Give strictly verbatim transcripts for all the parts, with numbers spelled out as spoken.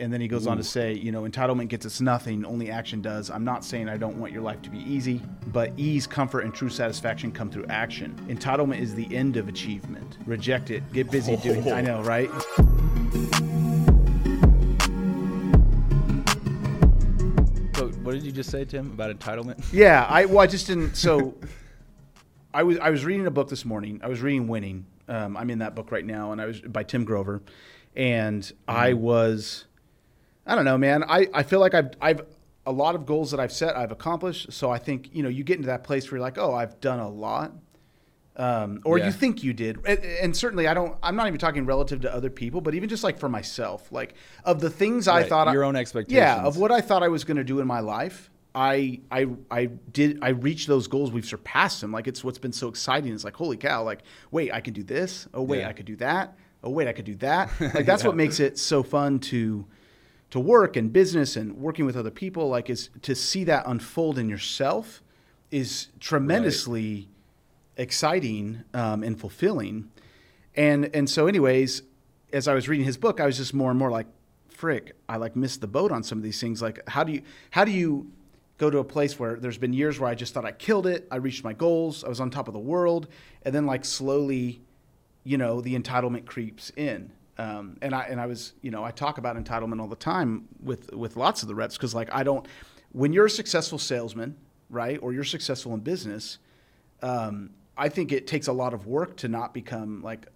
And then he goes Ooh. on to say, you know, entitlement gets us nothing, only action does. I'm not saying I don't want your life to be easy, but ease, comfort, and true satisfaction come through action. Entitlement is the end of achievement. Reject it. Get busy oh. doing it. I know, right? So what did you just say, Tim, about entitlement? Yeah, I well, I just didn't. So I was I was reading a book this morning. I was reading Winning. Um, I'm in that book right now, and I was by Tim Grover. And mm-hmm. I was... I don't know, man. I, I feel like I've I've a lot of goals that I've set, I've accomplished. So I think, you know, you get into that place where you're like, oh, I've done a lot. Um, or yeah. you think you did. And, and certainly I don't, I'm not even talking relative to other people, but even just like for myself, like of the things right. I thought. Your I, own expectations. Yeah. Of what I thought I was going to do in my life. I, I, I did, I reached those goals. We've surpassed them. Like it's what's been so exciting. It's like, holy cow, like, wait, I can do this. Oh, wait, yeah. I could do that. Oh, wait, I could do that. Like that's yeah. what makes it so fun to to work and business and working with other people, like is to see that unfold in yourself is tremendously right. exciting um, and fulfilling. And, and so anyways, as I was reading his book, I was just more and more like, frick, I like missed the boat on some of these things. Like how do you, how do you go to a place where there's been years where I just thought I killed it. I reached my goals. I was on top of the world. And then like slowly, you know, the entitlement creeps in. Um, and I and I was, you know, I talk about entitlement all the time with, with lots of the reps because, like, I don't – when you're a successful salesman, right, or you're successful in business, um, I think it takes a lot of work to not become, like,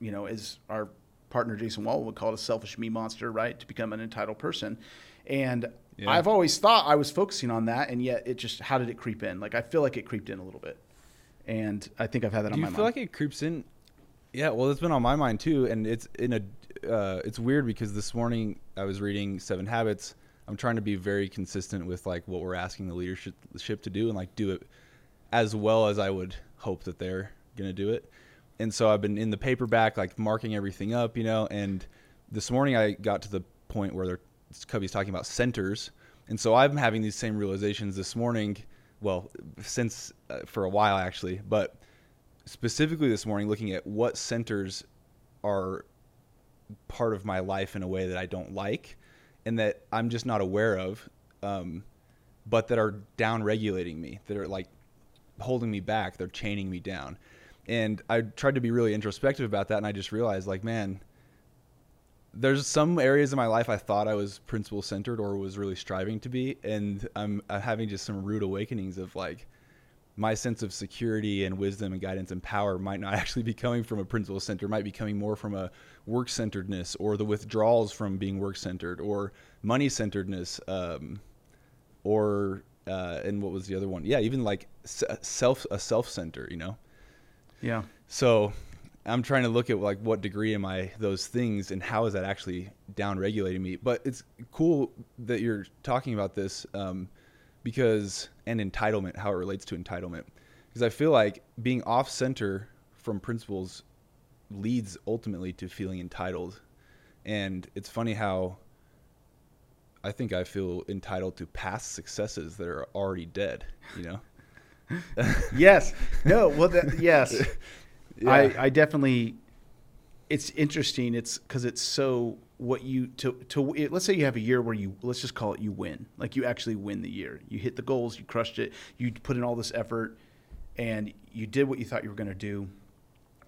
you know, as our partner Jason Wall would call it, a selfish me monster, right, to become an entitled person. And yeah. I've always thought I was focusing on that, and yet it just – how did it creep in? Like, I feel like it creeped in a little bit. And I think I've had that Do on my mind. Do you feel like it creeps in – Yeah, well, it's been on my mind too, and it's in a uh, it's weird because this morning I was reading Seven Habits. I'm trying to be very consistent with like what we're asking the leadership to do, and like do it as well as I would hope that they're gonna do it. And so I've been in the paperback, like marking everything up, you know. And this morning I got to the point where they're, Cubby's talking about centers, and so I've been having these same realizations this morning. Well, since uh, for a while actually, but. Specifically this morning, looking at what centers are part of my life in a way that I don't like and that I'm just not aware of, um, but that are down-regulating me, that are like holding me back, they're chaining me down. And I tried to be really introspective about that, and I just realized, like, man, there's some areas in my life I thought I was principle-centered or was really striving to be, and I'm having just some rude awakenings of, like, my sense of security and wisdom and guidance and power might not actually be coming from a principle center, might be coming more from a work-centeredness or the withdrawals from being work-centered or money-centeredness um, or, uh, and what was the other one? Yeah, even like self a self-center, you know? Yeah. So I'm trying to look at like what degree am I those things and how is that actually down-regulating me? But it's cool that you're talking about this um, because... and entitlement, how it relates to entitlement. Because I feel like being off center from principles leads ultimately to feeling entitled. And it's funny how I think I feel entitled to past successes that are already dead, you know? Yes. No, well, that, yes. Yeah. I, I definitely, it's interesting. It's because it's so what you to to it, let's say you have a year where you let's just call it you win, like you actually win the year, you hit the goals, you crushed it, you put in all this effort, and you did what you thought you were going to do,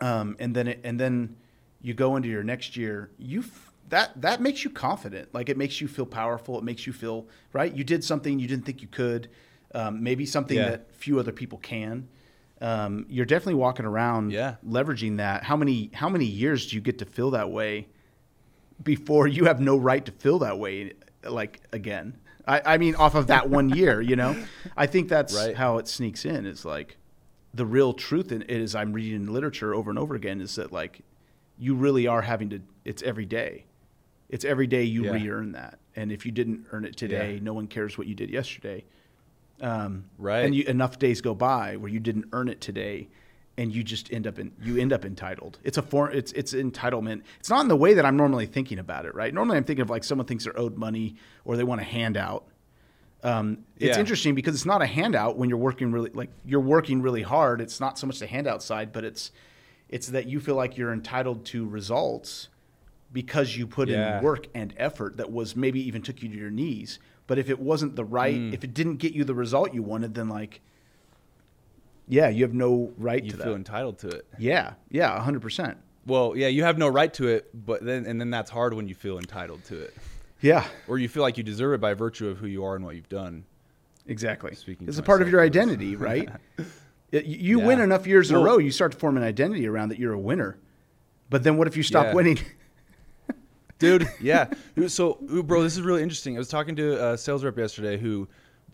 um, and then it, and then you go into your next year, you that that makes you confident, like it makes you feel powerful, it makes you feel right. You did something you didn't think you could, um, maybe something yeah. that few other people can. Um, you're definitely walking around yeah. leveraging that. How many how many years do you get to feel that way? Before you have no right to feel that way, like again, I, I mean, off of that one year, you know, I think that's right. how it sneaks in. It's like the real truth in it is I'm reading literature over and over again is that like you really are having to, it's every day. It's every day you yeah. re-earn that. And if you didn't earn it today, yeah. no one cares what you did yesterday. Um, right. And you, enough days go by where you didn't earn it today. And you just end up in you end up entitled. It's a form. It's it's entitlement. It's not in the way that I'm normally thinking about it, right? Normally, I'm thinking of like someone thinks they're owed money or they want a handout. Um, it's yeah. interesting because it's not a handout when you're working really like you're working really hard. It's not so much the handout side, but it's it's that you feel like you're entitled to results because you put yeah. in work and effort that was maybe even took you to your knees. But if it wasn't the right, mm. if it didn't get you the result you wanted, then like, yeah, you have no right you to that. You feel entitled to it. Yeah. Yeah. one hundred percent. Well, yeah, you have no right to it, but then, and then that's hard when you feel entitled to it. Yeah. Or you feel like you deserve it by virtue of who you are and what you've done. Exactly. Speaking it's a part of your identity, right? It, you yeah. win enough years well, in a row, you start to form an identity around that you're a winner. But then what if you stop yeah. winning? Dude, yeah. So, bro, this is really interesting. I was talking to a sales rep yesterday who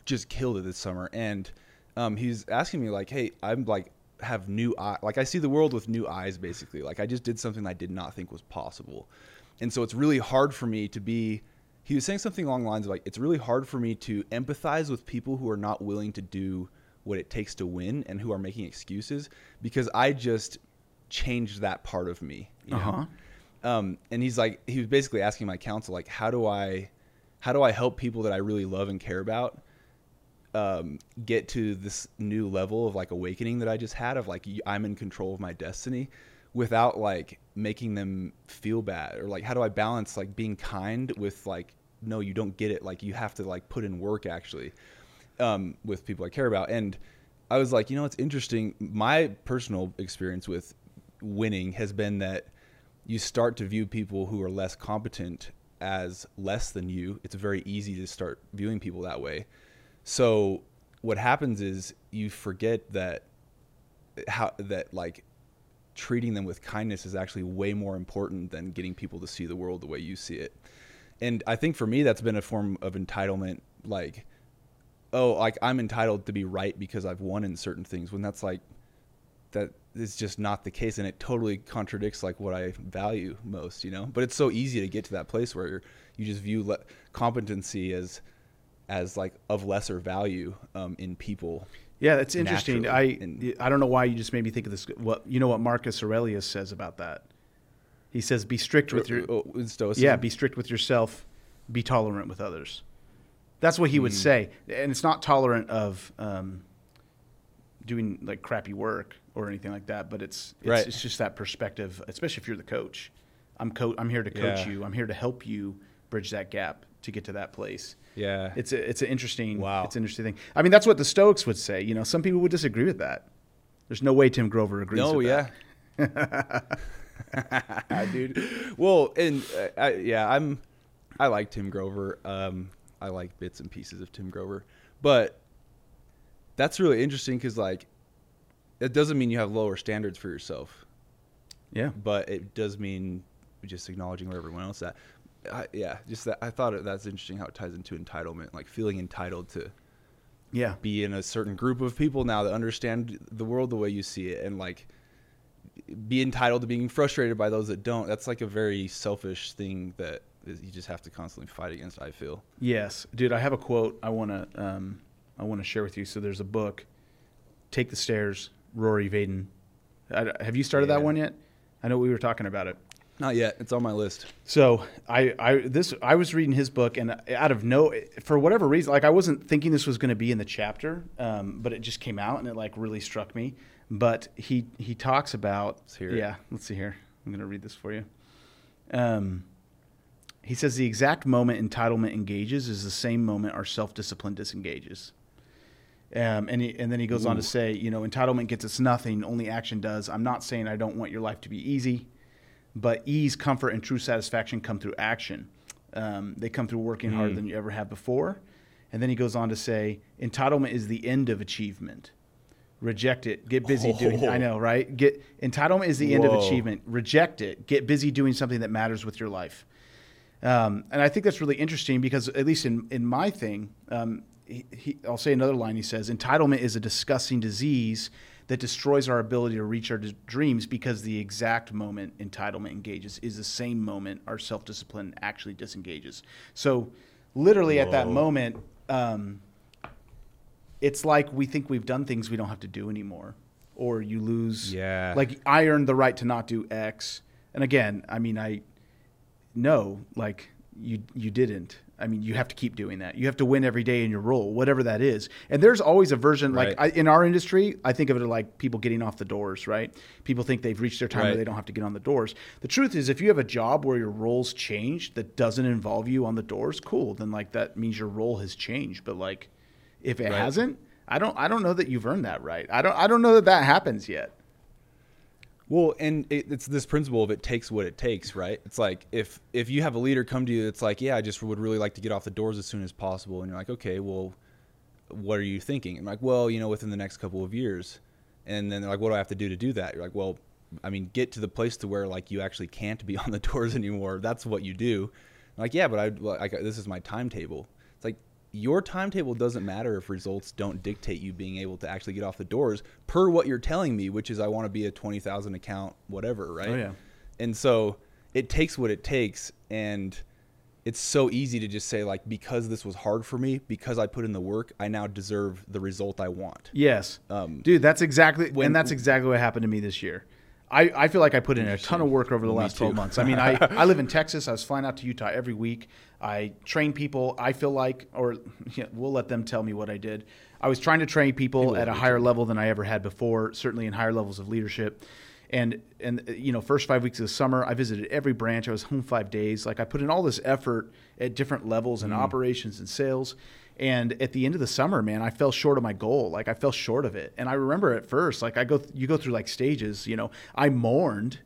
just killed it this summer. And um, he's asking me, like, hey, I'm like, have new eye, like I see the world with new eyes, basically. Like I just did something I did not think was possible. And so it's really hard for me to be, he was saying something along the lines of like, it's really hard for me to empathize with people who are not willing to do what it takes to win and who are making excuses, because I just changed that part of me, you uh-huh. know? Um, and he's like, he was basically asking my counsel, like, how do I, how do I help people that I really love and care about um, get to this new level of like awakening that I just had of like, I'm in control of my destiny, without like making them feel bad? Or like, how do I balance like being kind with like, no, you don't get it. Like you have to like put in work actually, um, with people I care about. And I was like, you know, it's interesting. My personal experience with winning has been that you start to view people who are less competent as less than you. It's very easy to start viewing people that way. So what happens is you forget that how that like, treating them with kindness is actually way more important than getting people to see the world the way you see it. And I think for me, that's been a form of entitlement. Like, oh, like I'm entitled to be right because I've won in certain things, when that's like, that is just not the case. And it totally contradicts like what I value most, you know, but it's so easy to get to that place where you're, you just view le- competency as, as like of lesser value um, in people. Yeah, that's interesting. Naturally. I I don't know why you just made me think of this. What you know what Marcus Aurelius says about that? He says, "Be strict with your oh, in stoicism. yeah, be strict with yourself, be tolerant with others." That's what he mm. would say, and it's not tolerant of um, doing like crappy work or anything like that. But it's it's, right. it's just that perspective, especially if you're the coach. I'm co- I'm here to coach yeah. you. I'm here to help you bridge that gap to get to that place. Yeah. It's a, it's an interesting, wow. it's an interesting thing. I mean, that's what the Stoics would say. You know, some people would disagree with that. There's no way Tim Grover agrees no, with yeah. that. yeah. Dude. Well, and uh, I, yeah, I'm, I like Tim Grover. Um, I like bits and pieces of Tim Grover, but that's really interesting. Cause like, it doesn't mean you have lower standards for yourself. Yeah. But it does mean just acknowledging where everyone else is at. I, yeah, just that. I thought it, that's interesting how it ties into entitlement, like feeling entitled to yeah. be in a certain group of people now that understand the world the way you see it, and like be entitled to being frustrated by those that don't. That's like a very selfish thing that is, you just have to constantly fight against, I feel. Yes. Dude, I have a quote I want to um, I want to share with you. So there's a book, Take the Stairs, Rory Vaden. I, have you started yeah. that one yet? I know we were talking about it. Not yet. It's on my list. So I, I, this, I was reading his book, and out of no, for whatever reason, like I wasn't thinking this was going to be in the chapter, um, but it just came out and it like really struck me. But he, he talks about, let's hear yeah, it. let's see here. I'm going to read this for you. Um, he says the exact moment entitlement engages is the same moment our self-discipline disengages. Um, and he, and then he goes Ooh. on to say, you know, entitlement gets us nothing. Only action does. I'm not saying I don't want your life to be easy, but ease, comfort, and true satisfaction come through action. Um, they come through working mm. harder than you ever have before. And then he goes on to say, entitlement is the end of achievement. Reject it. Get busy oh. doing it. I know, right? Get entitlement is the Whoa. end of achievement. Reject it. Get busy doing something that matters with your life. Um, and I think that's really interesting because, at least in, in my thing, um, he, he, I'll say another line. He says, entitlement is a disgusting disease that destroys our ability to reach our d- dreams because the exact moment entitlement engages is the same moment our self-discipline actually disengages. So literally Whoa. at that moment, um, it's like we think we've done things we don't have to do anymore, or you lose. Yeah. Like I earned the right to not do X. And again, I mean, I know like you you didn't. I mean, you have to keep doing that. You have to win every day in your role, whatever that is. And there's always a version, right. like I, in our industry, I think of it like people getting off the doors, right? People think they've reached their time right. where they don't have to get on the doors. The truth is, if you have a job where your role's changed that doesn't involve you on the doors, cool. Then like that means your role has changed. But like if it right. hasn't, I don't I don't know that you've earned that right. I don't I don't know that that happens yet. Well, and it, it's this principle of it takes what it takes, right? It's like if if you have a leader come to you, it's like, yeah, I just would really like to get off the doors as soon as possible. And you're like, okay, well, what are you thinking? And I'm like, well, you know, within the next couple of years. And then they're like, what do I have to do to do that? You're like, well, I mean, get to the place to where like you actually can't be on the doors anymore. That's what you do. I'm like, yeah, but I like this is my timetable. It's like your timetable doesn't matter if results don't dictate you being able to actually get off the doors per what you're telling me, which is I want to be a twenty thousand account, whatever. Right. Oh, yeah. And so it takes what it takes. And it's so easy to just say like, because this was hard for me, because I put in the work, I now deserve the result I want. Yes. Um, Dude, that's exactly, when, and that's exactly what happened to me this year. I, I feel like I put in a ton of work over the last twelve months. I mean, I, I live in Texas. I was flying out to Utah every week. I train people. I feel like, or yeah, we'll let them tell me what I did. I was trying to train people at a higher level than I ever had before, certainly in higher levels of leadership. And, and you know, first five weeks of the summer, I visited every branch. I was home five days. Like I put in all this effort at different levels and mm. operations and sales. And at the end of the summer, man, I fell short of my goal. Like I fell short of it. And I remember at first, like I go, th- you go through like stages, you know, I mourned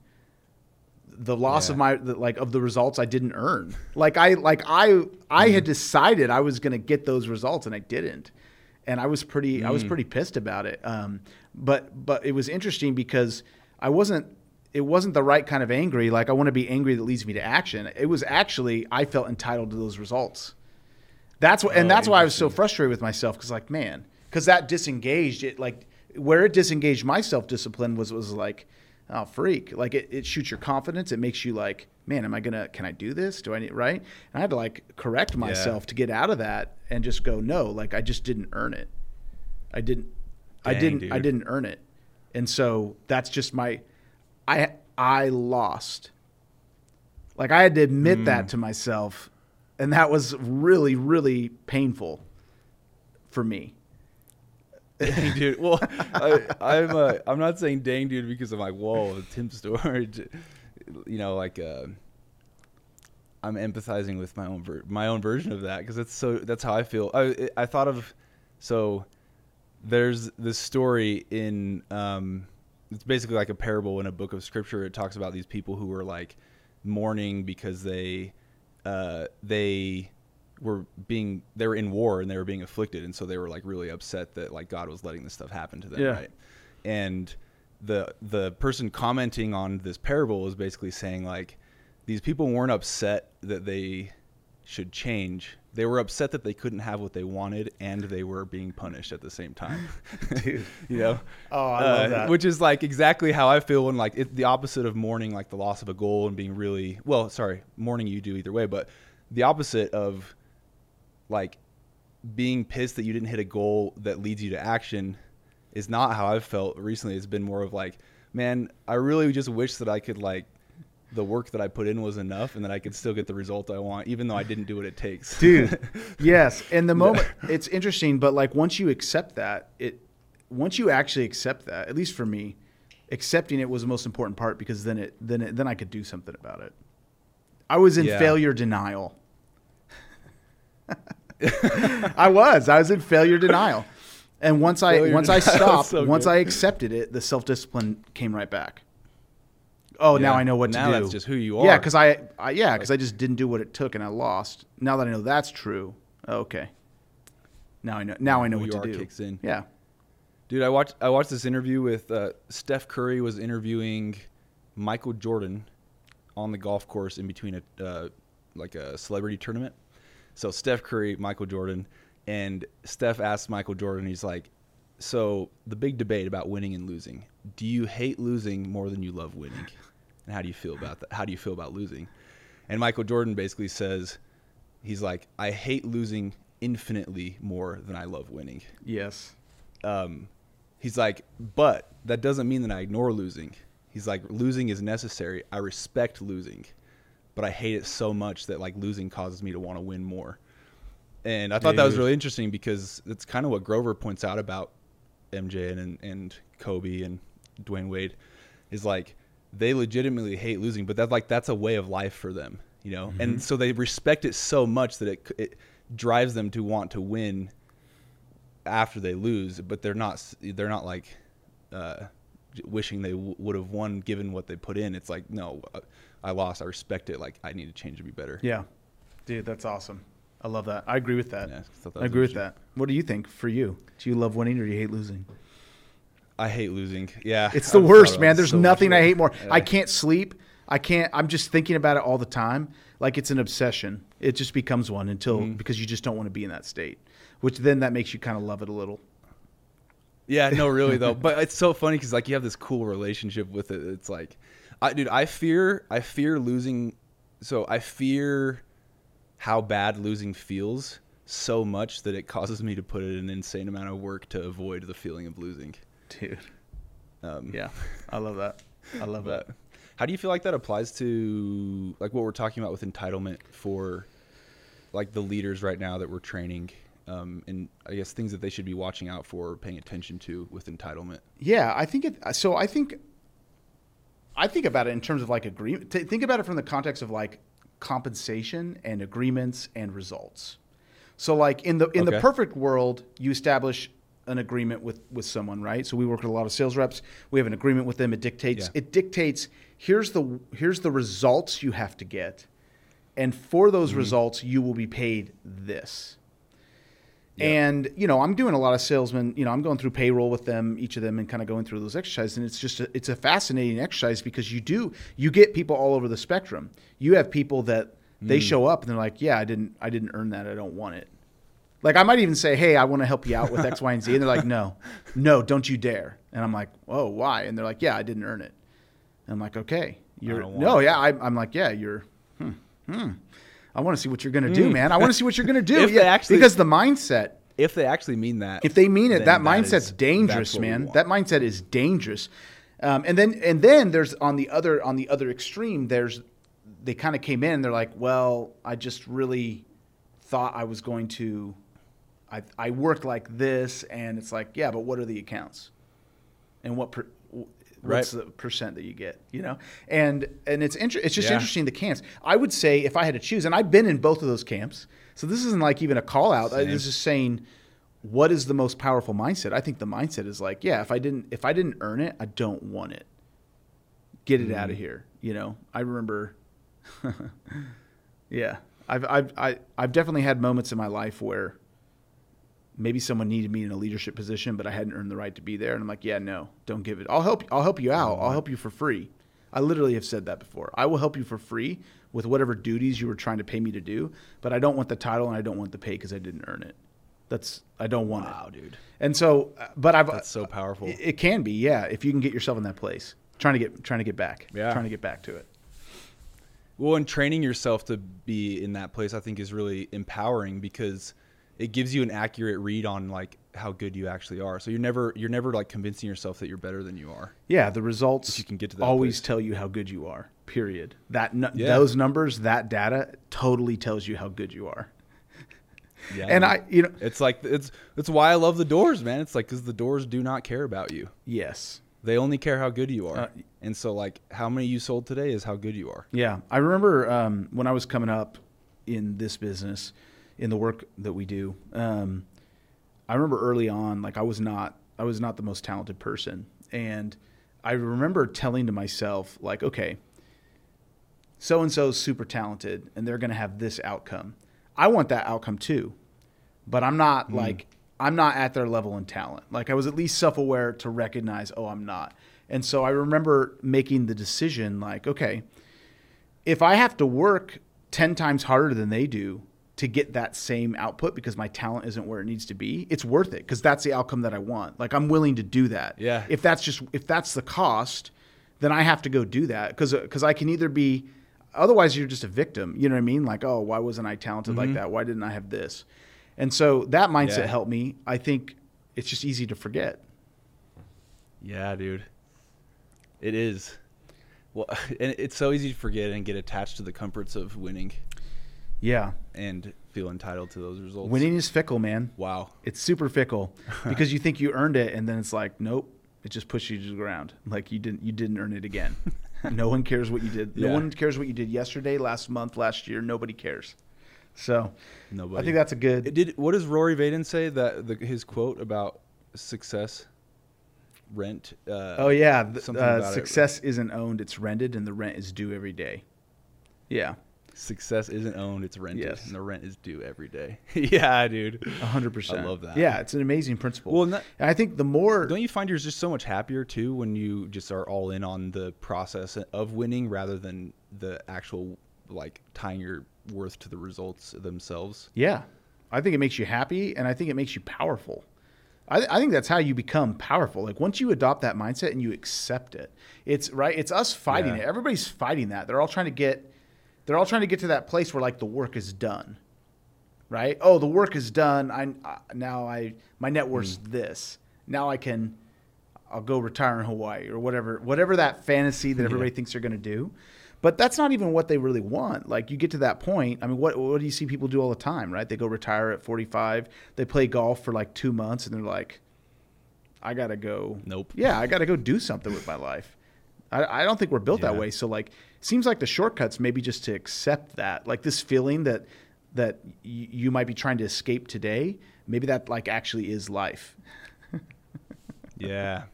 the loss yeah. of my, the, like of the results I didn't earn. Like I, like I, I mm. had decided I was going to get those results and I didn't. And I was pretty, mm. I was pretty pissed about it. Um, but, but it was interesting because I wasn't, it wasn't the right kind of angry. Like I want to be angry that leads me to action. It was actually, I felt entitled to those results. That's what, and that's why I was so frustrated with myself because, like, man, because that disengaged it. Like, where it disengaged my self-discipline was was like, oh, freak. Like, it, it shoots your confidence. It makes you like, man, am I gonna? Can I do this? Do I need right? And I had to like correct myself yeah. to get out of that and just go, no, like I just didn't earn it. I didn't. Dang, I didn't. Dude. I didn't earn it. And so that's just my. I I lost. Like I had to admit mm. that to myself. And that was really, really painful for me. Dang, dude. Well, I, I'm uh, I'm not saying dang, dude, because I'm like, whoa, Tim Storage. You know, like uh, I'm empathizing with my own ver- my own version of that because that's so that's how I feel. I I thought of so there's this story in um, it's basically like a parable in a book of scripture. It talks about these people who were like mourning because they. Uh, they were being, they were in war and they were being afflicted. And so they were like really upset that like God was letting this stuff happen to them. Yeah. Right. And the, the person commenting on this parable is basically saying like, these people weren't upset that they should change. They were upset that they couldn't have what they wanted and they were being punished at the same time. Dude, you know? Oh, I love uh, that. Which is like exactly how I feel when like it's the opposite of mourning, like the loss of a goal and being really, well, sorry, mourning you do either way, but the opposite of like being pissed that you didn't hit a goal that leads you to action is not how I've felt recently. It's been more of like, man, I really just wish that I could like, the work that I put in was enough and that I could still get the result I want, even though I didn't do what it takes. Dude. Yes. And the moment yeah. it's interesting, but like once you accept that, it, once you actually accept that, at least for me, accepting it was the most important part because then it, then it, then I could do something about it. I was in yeah. failure denial. I was, I was in failure denial. And once failure I, once denial I stopped, so once good. I accepted it, the self-discipline came right back. Oh, yeah. Now I know what now to do. Now that's just who you are. Yeah, because I, I, yeah, because like, I just didn't do what it took, and I lost. Now that I know that's true, okay. Now I know. Now I know what to do. Kicks in. Yeah, dude. I watched. I watched this interview with uh, Steph Curry was interviewing Michael Jordan on the golf course in between a uh, like a celebrity tournament. So Steph Curry, Michael Jordan, and Steph asked Michael Jordan. He's like, so the big debate about winning and losing. Do you hate losing more than you love winning? And how do you feel about that? How do you feel about losing? And Michael Jordan basically says, he's like, I hate losing infinitely more than I love winning. Yes. Um, he's like, but that doesn't mean that I ignore losing. He's like, losing is necessary. I respect losing. but I hate it so much that like losing causes me to want to win more. And I thought Dude. that was really interesting because that's kind of what Grover points out about M J and, and Kobe and Dwyane Wade is like, they legitimately hate losing, but that's like, that's a way of life for them, you know? Mm-hmm. And so they respect it so much that it, it drives them to want to win after they lose, but they're not, they're not like, uh, wishing they w- would have won given what they put in. It's like, no, I lost. I respect it. Like I need to change to be better. Yeah. Dude, that's awesome. I love that. I agree with that. Yeah, I, that I agree with that. What do you think for you? Do you love winning or do you hate losing? I hate losing. Yeah. It's the I'm worst, man. There's so nothing I hate more. Yeah. I can't sleep. I can't, I'm just thinking about it all the time. Like it's an obsession. It just becomes one until, mm-hmm. because you just don't want to be in that state, which then that makes you kind of love it a little. Yeah, no, really though. But it's so funny because like you have this cool relationship with it. It's like, I, dude, I fear, I fear losing. So I fear how bad losing feels so much that it causes me to put in an insane amount of work to avoid the feeling of losing. Dude. Um, yeah, I love that. I love that. How do you feel like that applies to like what we're talking about with entitlement for like the leaders right now that we're training? Um, and I guess things that they should be watching out for or paying attention to with entitlement. Yeah, I think it, so I think I think about it in terms of like agreement. Think about it from the context of like compensation and agreements and results. So like in the in okay. the perfect world, you establish an agreement with, with someone, right? So we work with a lot of sales reps. We have an agreement with them. It dictates yeah. it dictates here's the here's the results you have to get. And for those mm-hmm. results, you will be paid this. And, you know, I'm doing a lot of salesmen, you know, I'm going through payroll with them, each of them, and kind of going through those exercises. And it's just, a, it's a fascinating exercise because you do, you get people all over the spectrum. You have people that they mm. show up and they're like, yeah, I didn't, I didn't earn that. I don't want it. Like I might even say, hey, I want to help you out with X, Y, and Z. And they're like, no, no, don't you dare. And I'm like, oh, why? And they're like, yeah, I didn't earn it. And I'm like, okay, you're, no, it. yeah. I, I'm like, yeah, you're, hmm, hmm. I want to see what you're going to do, mm. man. I want to see what you're going to do. Yeah, actually, because the mindset. If they actually mean that. If they mean it, that, that mindset's is, dangerous, man. That mindset is dangerous. Um, and then and then there's on the other on the other extreme, there's they kind of came in and they're like, well, I just really thought I was going to I I worked like this, and it's like, yeah, but what are the accounts? And what per, what's right. the percent that you get, you know? And and it's inter- it's just yeah. interesting, the camps. I would say if I had to choose, and I've been in both of those camps, so this isn't like even a call out. It's just saying, what is the most powerful mindset? I think the mindset is like, yeah, if I didn't if I didn't earn it, I don't want it. Get it mm. out of here, you know? I remember, yeah. I've, I've, I, I've definitely had moments in my life where maybe someone needed me in a leadership position, but I hadn't earned the right to be there. And I'm like, yeah, no, don't give it. I'll help I'll help you out. I'll help you for free. I literally have said that before. I will help you for free with whatever duties you were trying to pay me to do, but I don't want the title and I don't want the pay because I didn't earn it. That's I don't want wow, it. Wow, dude. And so, but I've that's so powerful. It, it can be, yeah, if you can get yourself in that place, trying to get trying to get back, yeah. trying to get back to it. Well, and training yourself to be in that place, I think, is really empowering because it gives you an accurate read on like how good you actually are. So you're never you're never like convincing yourself that you're better than you are. Yeah, the results you can get to that always place. Tell you how good you are. Period. That no, yeah. those numbers, that data totally tells you how good you are. Yeah. And I, you know, it's like it's it's why I love the Doors, man. It's like cuz the Doors do not care about you. Yes. They only care how good you are. Uh, and so like how many you sold today is how good you are. Yeah. I remember um, when I was coming up in this business, in the work that we do. Um, I remember early on, like I was not, I was not the most talented person. And I remember telling to myself like, okay, so-and-so is super talented and they're going to have this outcome. I want that outcome too, but I'm not mm. like, I'm not at their level in talent. Like I was at least self-aware to recognize, oh, I'm not. And so I remember making the decision like, okay, if I have to work ten times harder than they do, to get that same output because my talent isn't where it needs to be, it's worth it because that's the outcome that I want. Like I'm willing to do that. Yeah. If that's just, if that's the cost, then I have to go do that because, because I can either be, otherwise you're just a victim. You know what I mean? Like, oh, why wasn't I talented mm-hmm. like that? Why didn't I have this? And so that mindset yeah. helped me. I think it's just easy to forget. Yeah, dude. It is. Well, and it's so easy to forget and get attached to the comforts of winning. Yeah. And feel entitled to those results. Winning is fickle, man. Wow. It's super fickle because you think you earned it, and then it's like, nope, it just pushed you to the ground. Like you didn't you didn't earn it again. No one cares what you did. Yeah. No one cares what you did yesterday, last month, last year. Nobody cares. So Nobody. I think that's a good. It did. What does Rory Vaden say, that the, his quote about success? Rent. Uh, oh, yeah. The, uh, success it. isn't owned. It's rented, and the rent is due every day. Yeah. Success isn't owned. It's rented, yes. And the rent is due every day. Yeah, dude. one hundred percent. I love that. Yeah, it's an amazing principle. Well, and that, and I think the more. Don't you find you're just so much happier, too, when you just are all in on the process of winning rather than the actual, like, tying your worth to the results themselves? Yeah. I think it makes you happy, and I think it makes you powerful. I, I think that's how you become powerful. Like once you adopt that mindset and you accept it, it's right. It's us fighting yeah. it. Everybody's fighting that. They're all trying to get, they're all trying to get to that place where like the work is done, right? Oh, the work is done. I uh, now I my net worth's mm. this. Now I can, I'll go retire in Hawaii or whatever, whatever that fantasy that everybody yeah. thinks they're going to do. But that's not even what they really want. Like you get to that point. I mean, what what do you see people do all the time, right? They go retire at forty-five. They play golf for like two months, and they're like, I got to go. Nope. Yeah, I got to go do something with my life. I, I don't think we're built yeah. that way. So like it seems like the shortcut's maybe just to accept that. Like this feeling that that y- you might be trying to escape today, maybe that like actually is life. yeah.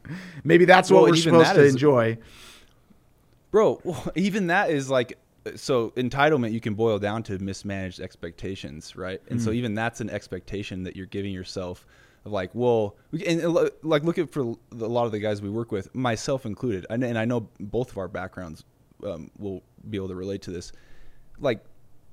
Maybe that's well, what we're supposed to is- enjoy. Bro, even that is like, so entitlement you can boil down to mismanaged expectations, right? And mm-hmm. so even that's an expectation that you're giving yourself of like, well, and like look at for a lot of the guys we work with, myself included, and, and I know both of our backgrounds um, will be able to relate to this. Like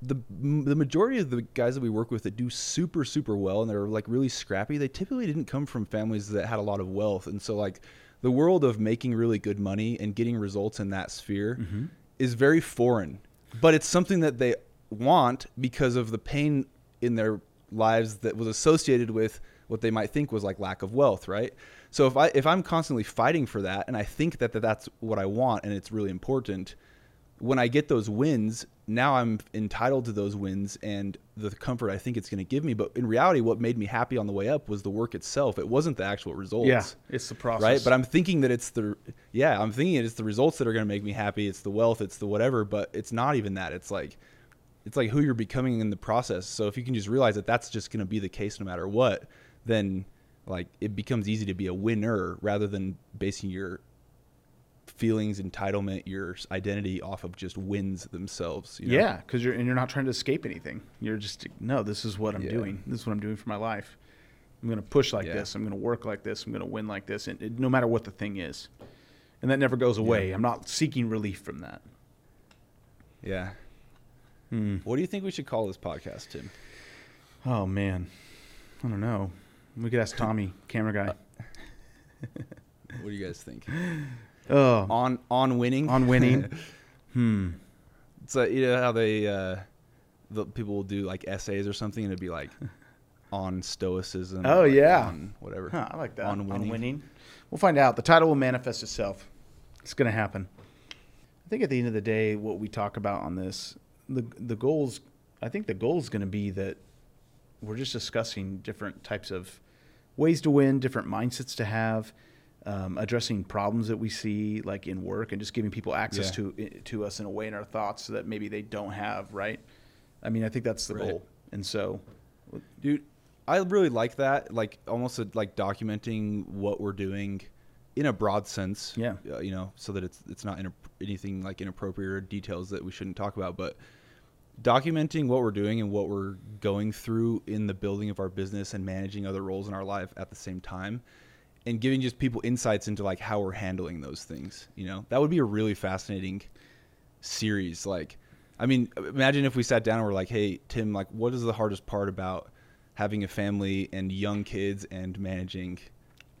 the the majority of the guys that we work with that do super, super well and they're like really scrappy, they typically didn't come from families that had a lot of wealth. And so like, the world of making really good money and getting results in that sphere mm-hmm. is very foreign, but it's something that they want because of the pain in their lives that was associated with what they might think was like lack of wealth, right? So if I if I'm constantly fighting for that and I think that, that that's what I want and it's really important, when I get those wins, now I'm entitled to those wins and the comfort I think it's going to give me. But in reality, what made me happy on the way up was the work itself. It wasn't the actual results. Yeah, it's the process. Right? But I'm thinking that it's the yeah, I'm thinking it's the results that are going to make me happy. It's the wealth. It's the whatever. But it's not even that. It's like it's like who you're becoming in the process. So if you can just realize that that's just going to be the case no matter what, then like it becomes easy to be a winner rather than basing your feelings, entitlement, your identity off of just wins themselves. You know? Yeah, because you're and you're not trying to escape anything. You're just no. This is what I'm yeah. doing. This is what I'm doing for my life. I'm going to push like yeah. this. I'm going to work like this. I'm going to win like this. And it, no matter what the thing is, and that never goes away. Yeah. I'm not seeking relief from that. Yeah. Hmm. What do you think we should call this podcast, Tim? Oh man, I don't know. We could ask Tommy, camera guy. Uh, what do you guys think? Oh, on on winning on winning. hmm. So you know how they uh, the people will do like essays or something, and it'd be like on stoicism. Oh like yeah, on whatever. Huh, I like that. On winning. on winning. We'll find out. The title will manifest itself. It's gonna happen. I think at the end of the day, what we talk about on this, the the goals. I think the goal is gonna be that we're just discussing different types of ways to win, different mindsets to have. Um, addressing problems that we see like in work and just giving people access yeah. to to us in a way in our thoughts so that maybe they don't have, right? I mean, I think that's the right. goal. And so, dude, I really like that, like almost a, like documenting what we're doing in a broad sense, yeah. uh, you know, so that it's it's not in a, anything like inappropriate or details that we shouldn't talk about, but documenting what we're doing and what we're going through in the building of our business and managing other roles in our life at the same time. And giving just people insights into like how we're handling those things, you know, that would be a really fascinating series. Like, I mean, imagine if we sat down and we're like, hey, Tim, like, what is the hardest part about having a family and young kids and managing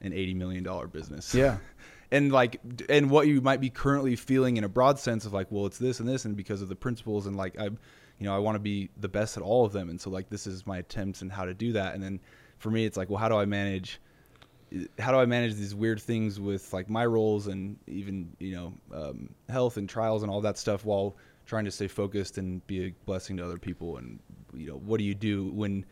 an eighty million dollars business? Yeah. and like, and what you might be currently feeling in a broad sense of like, well, it's this and this, and because of the principles and like, I, you know, I want to be the best at all of them. And so like, this is my attempts and how to do that. And then for me, it's like, well, how do I manage how do I manage these weird things with like my roles and even, you know, um, health and trials and all that stuff while trying to stay focused and be a blessing to other people? And, you know, what do you do when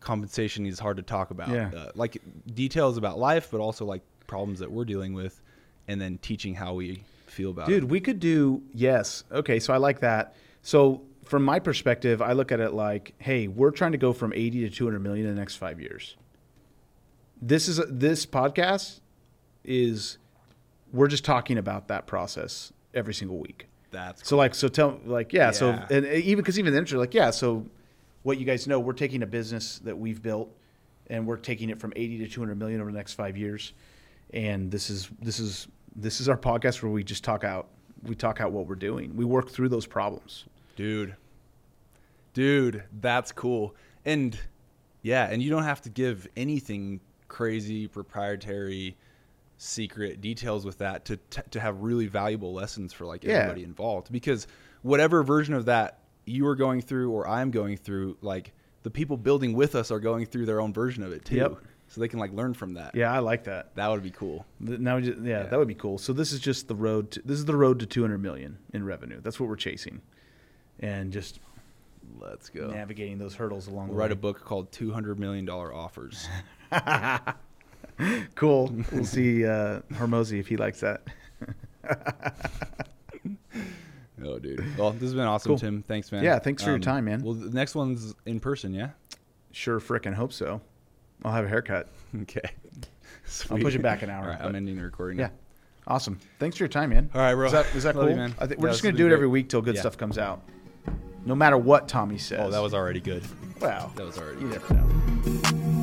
compensation is hard to talk about? Yeah. Uh, like details about life, but also like problems that we're dealing with, and then teaching how we feel about Dude, it. Dude, we could do, yes. Okay. So I like that. So from my perspective, I look at it like, hey, we're trying to go from eighty to two hundred million in the next five years. This is this podcast is we're just talking about that process every single week. That's cool. So like so tell like yeah, yeah. so and even cuz even the intro like yeah, so what you guys know, we're taking a business that we've built and we're taking it from eighty to two hundred million over the next five years, and this is this is this is our podcast where we just talk out we talk out what we're doing. We work through those problems. Dude. Dude, that's cool. And yeah, and you don't have to give anything crazy, proprietary, secret details with that to t- to have really valuable lessons for like yeah. everybody involved, because whatever version of that you are going through or I'm going through, like the people building with us are going through their own version of it too, yep. so they can like learn from that. Yeah, I like that. That would be cool. Now, yeah, yeah, that would be cool. So this is just the road. To, this is the road to two hundred million in revenue. That's what we're chasing, and just. Let's go. Navigating those hurdles along we'll the way. Write a book called two hundred million dollars Offers. Cool. We'll see uh, Hermozi if he likes that. Oh, dude. Well, this has been awesome, cool. Tim. Thanks, man. Yeah, thanks for um, your time, man. Well, the next one's in person, yeah? Sure frickin' hope so. I'll have a haircut. Okay. Sweet. I'll push it back an hour. All right, I'm ending the recording now. Yeah. Awesome. Thanks for your time, man. All right, bro. Is that, is that cool? You, man. I think we're yeah, just going to do it great. every week till good yeah. stuff comes out. No matter what Tommy says. Oh, that was already good. Wow. That was already you good. Never know.